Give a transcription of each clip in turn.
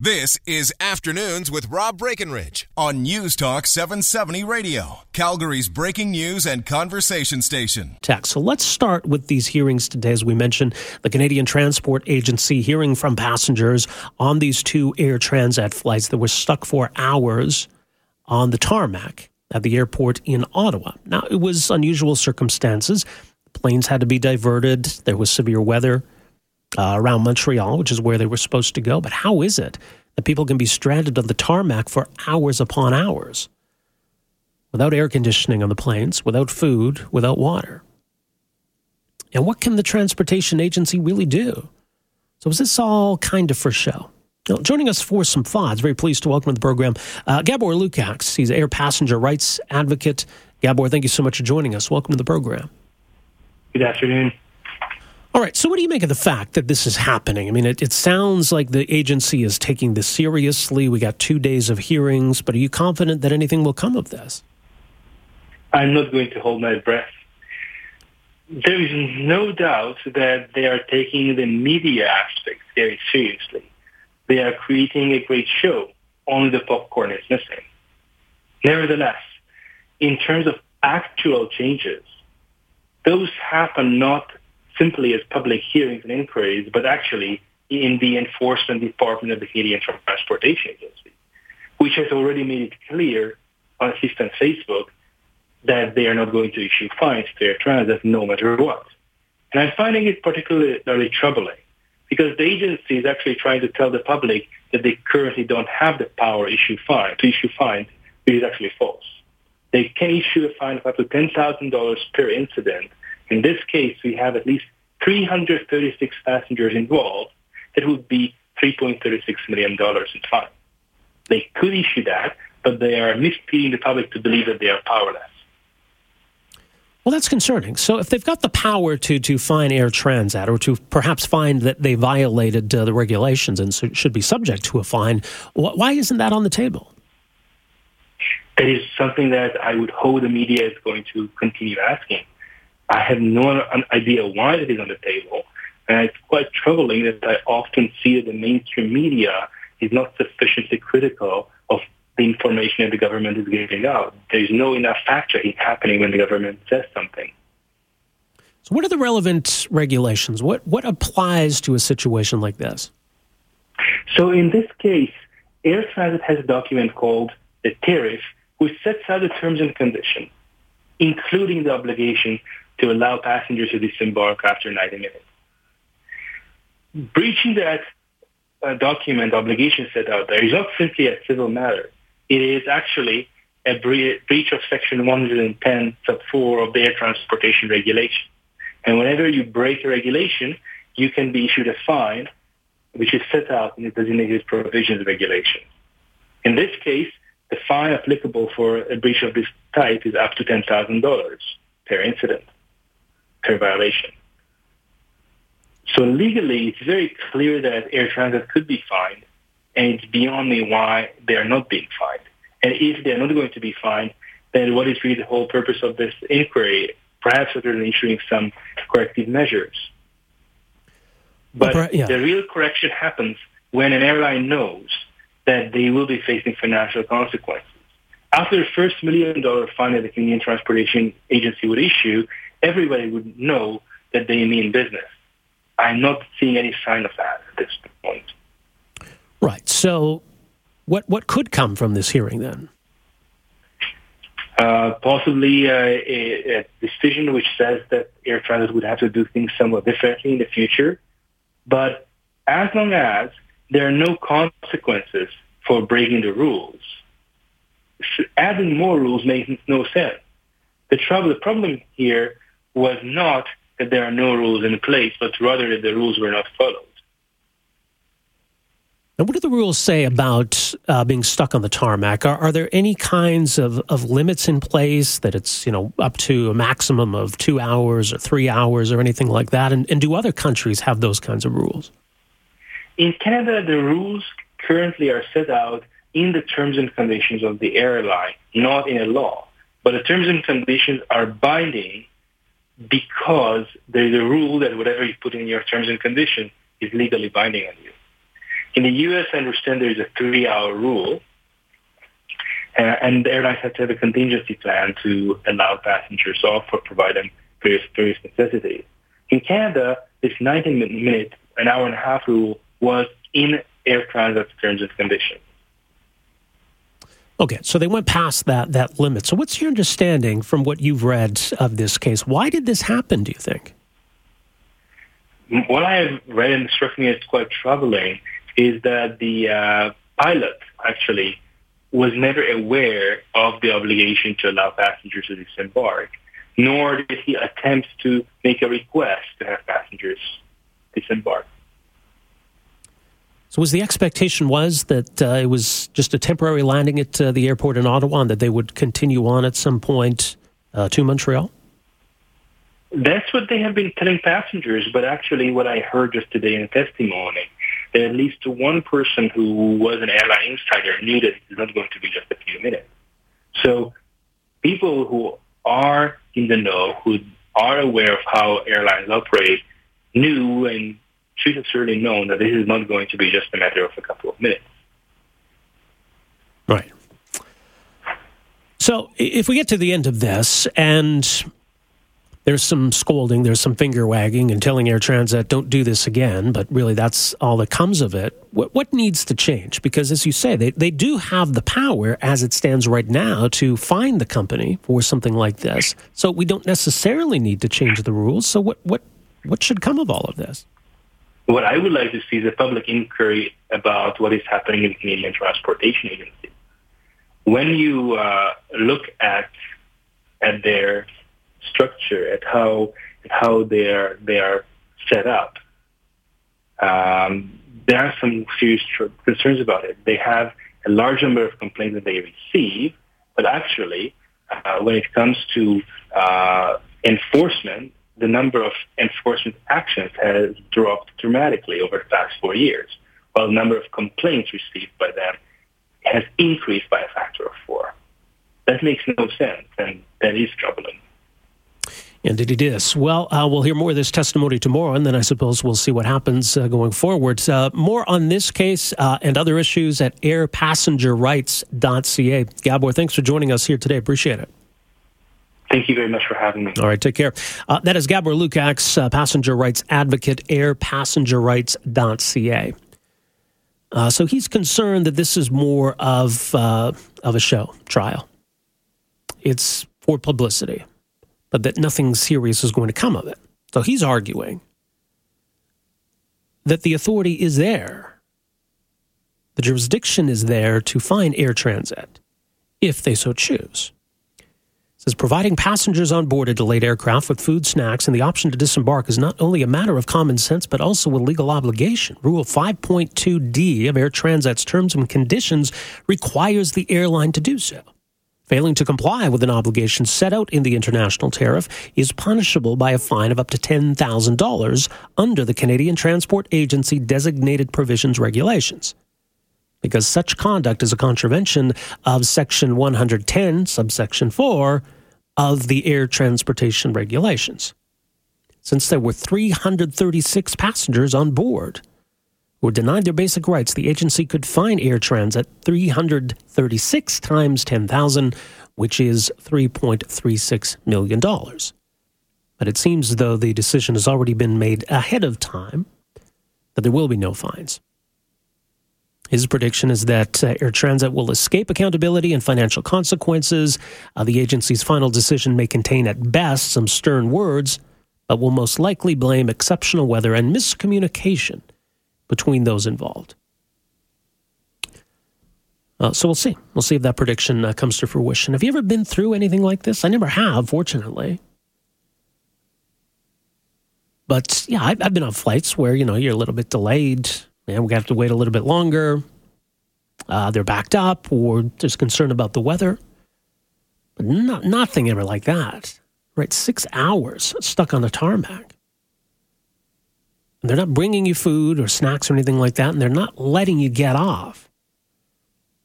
This is Afternoons with Rob Breckenridge on News Talk 770 Radio, Calgary's breaking news and conversation station. So let's start with these hearings today. As we mentioned, the Canadian Transport Agency hearing from passengers on these two Air Transat flights that were stuck for hours on the tarmac at the airport in Ottawa. Now, it was unusual circumstances. Planes had to be diverted. There was severe weather around Montreal, which is where they were supposed to go. But how is it that people can be stranded on the tarmac for hours upon hours without air conditioning on the planes, without food, without water? And what can the transportation agency really do? So is this all kind of for show? Now, joining us for some thoughts, very pleased to welcome to the program Gabor Lukacs. He's an air passenger rights advocate. Gabor, thank you so much for joining us. Welcome to the program. Good afternoon. All right, so what do you make of the fact that this is happening? I mean, it sounds like the agency is taking this seriously. We got 2 days of hearings, but are you confident that anything will come of this? I'm not going to hold my breath. There is no doubt that they are taking the media aspect very seriously. They are creating a great show. Only the popcorn is missing. Nevertheless, in terms of actual changes, those happen not simply as public hearings and inquiries, but actually in the enforcement department of the Canadian Transportation Agency, which has already made it clear on at least on Facebook that they are not going to issue fines to Air Transat no matter what. And I'm finding it particularly troubling because the agency is actually trying to tell the public that they currently don't have the power to issue fines, which is actually false. They can issue a fine of up to $10,000 per incident. In this case, we have at least 336 passengers involved. That would be $3.36 million in fine. They could issue that, but they are misleading the public to believe that they are powerless. Well, that's concerning. So if they've got the power to fine Air Transat or to perhaps find that they violated the regulations and should be subject to a fine, why isn't that on the table? That is something that I would hope the media is going to continue asking. I have no idea why it is on the table, and it's quite troubling that I often see that the mainstream media is not sufficiently critical of the information that the government is giving out. There's no enough fact-checking happening when the government says something. So what are the relevant regulations? What applies to a situation like this? So in this case, Air Transit has a document called the Tariff, which sets out the terms and conditions, including the obligation to allow passengers to disembark after 90 minutes. Breaching that document obligation set out there is not simply a civil matter. It is actually a breach of Section 110, Sub 4 of the Air Transportation Regulation. And whenever you break a regulation, you can be issued a fine, which is set out in the designated provisions regulation. In this case, the fine applicable for a breach of this type is up to $10,000 per incident, per violation. So legally, it's very clear that Air Transat could be fined, and it's beyond me why they are not being fined. And if they are not going to be fined, then what is really the whole purpose of this inquiry? Perhaps other than issuing some corrective measures. But the real correction happens when an airline knows that they will be facing financial consequences. After the first $1 million fine that the Canadian Transportation Agency would issue, everybody would know that they mean business. I'm not seeing any sign of that at this point. Right. So what could come from this hearing then? Possibly a decision which says that Air Transat would have to do things somewhat differently in the future. But as long as there are no consequences for breaking the rules, adding more rules makes no sense. The problem here was not that there are no rules in place, but rather that the rules were not followed. And what do the rules say about being stuck on the tarmac? Are there any kinds of limits in place that it's, you know, up to a maximum of 2 hours or 3 hours or anything like that? And do other countries have those kinds of rules? In Canada, the rules currently are set out in the terms and conditions of the airline, not in a law. But the terms and conditions are binding because there's a rule that whatever you put in your terms and conditions is legally binding on you. In the U.S., I understand there's a 3-hour rule, and the airlines have to have a contingency plan to allow passengers off or provide them various necessities. In Canada, this 19-minute, an hour and a half rule was in Air Transat's terms and conditions. Okay, so they went past that limit. So what's your understanding from what you've read of this case? Why did this happen, do you think? What I have read, and struck me as quite troubling, is that the pilot, actually, was never aware of the obligation to allow passengers to disembark, nor did he attempt to make a request to have passengers disembark. So was the expectation that it was just a temporary landing at the airport in Ottawa and that they would continue on at some point to Montreal? That's what they have been telling passengers, but actually what I heard just today in a testimony, that at least one person who was an airline insider knew that it's not going to be just a few minutes. So people who are in the know, who are aware of how airlines operate, knew and should have certainly known that this is not going to be just a matter of a couple of minutes. Right. So if we get to the end of this and there's some scolding, there's some finger wagging and telling Air Transat, don't do this again, but really that's all that comes of it, what needs to change? Because as you say, they do have the power as it stands right now to fine the company for something like this. So we don't necessarily need to change the rules. So what should come of all of this? What I would like to see is a public inquiry about what is happening in the Canadian Transportation Agency. When you look at their structure, at how they are set up, there are some serious concerns about it. They have a large number of complaints that they receive, but actually, when it comes to enforcement, the number of enforcement actions has dropped dramatically over the past 4 years, while the number of complaints received by them has increased by a factor of 4. That makes no sense, and that is troubling. Indeed it is. Well, we'll hear more of this testimony tomorrow, and then I suppose we'll see what happens going forward. More on this case and other issues at airpassengerrights.ca. Gabor, thanks for joining us here today. Appreciate it. Thank you very much for having me. All right, take care. That is Gabor Lukacs, passenger rights advocate, airpassengerrights.ca. So he's concerned that this is more of a show trial. It's for publicity, but that nothing serious is going to come of it. So he's arguing that the authority is there, the jurisdiction is there to fine Air Transat if they so choose. Says providing passengers on board a delayed aircraft with food, snacks, and the option to disembark is not only a matter of common sense, but also a legal obligation. Rule 5.2D of Air Transat's terms and conditions requires the airline to do so. Failing to comply with an obligation set out in the international tariff is punishable by a fine of up to $10,000 under the Canadian Transport Agency designated provisions regulations, because such conduct is a contravention of Section 110, subsection 4, of the Air Transportation Regulations. Since there were 336 passengers on board who were denied their basic rights, the agency could fine Air Transat 336 times 10,000, which is $3.36 million. But it seems as though the decision has already been made ahead of time that there will be no fines. His prediction is that Air Transat will escape accountability and financial consequences. The agency's final decision may contain at best some stern words, but will most likely blame exceptional weather and miscommunication between those involved. So we'll see. We'll see if that prediction comes to fruition. Have you ever been through anything like this? I never have, fortunately. But yeah, I've been on flights where, you know, you're a little bit delayed man, we're going to have to wait a little bit longer. They're backed up, or there's concern about the weather. But nothing ever like that, right? 6 hours stuck on the tarmac. And they're not bringing you food or snacks or anything like that, and they're not letting you get off.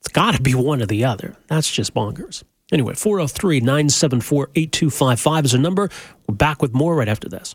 It's got to be one or the other. That's just bonkers. Anyway, 403-974-8255 is a number. We're back with more right after this.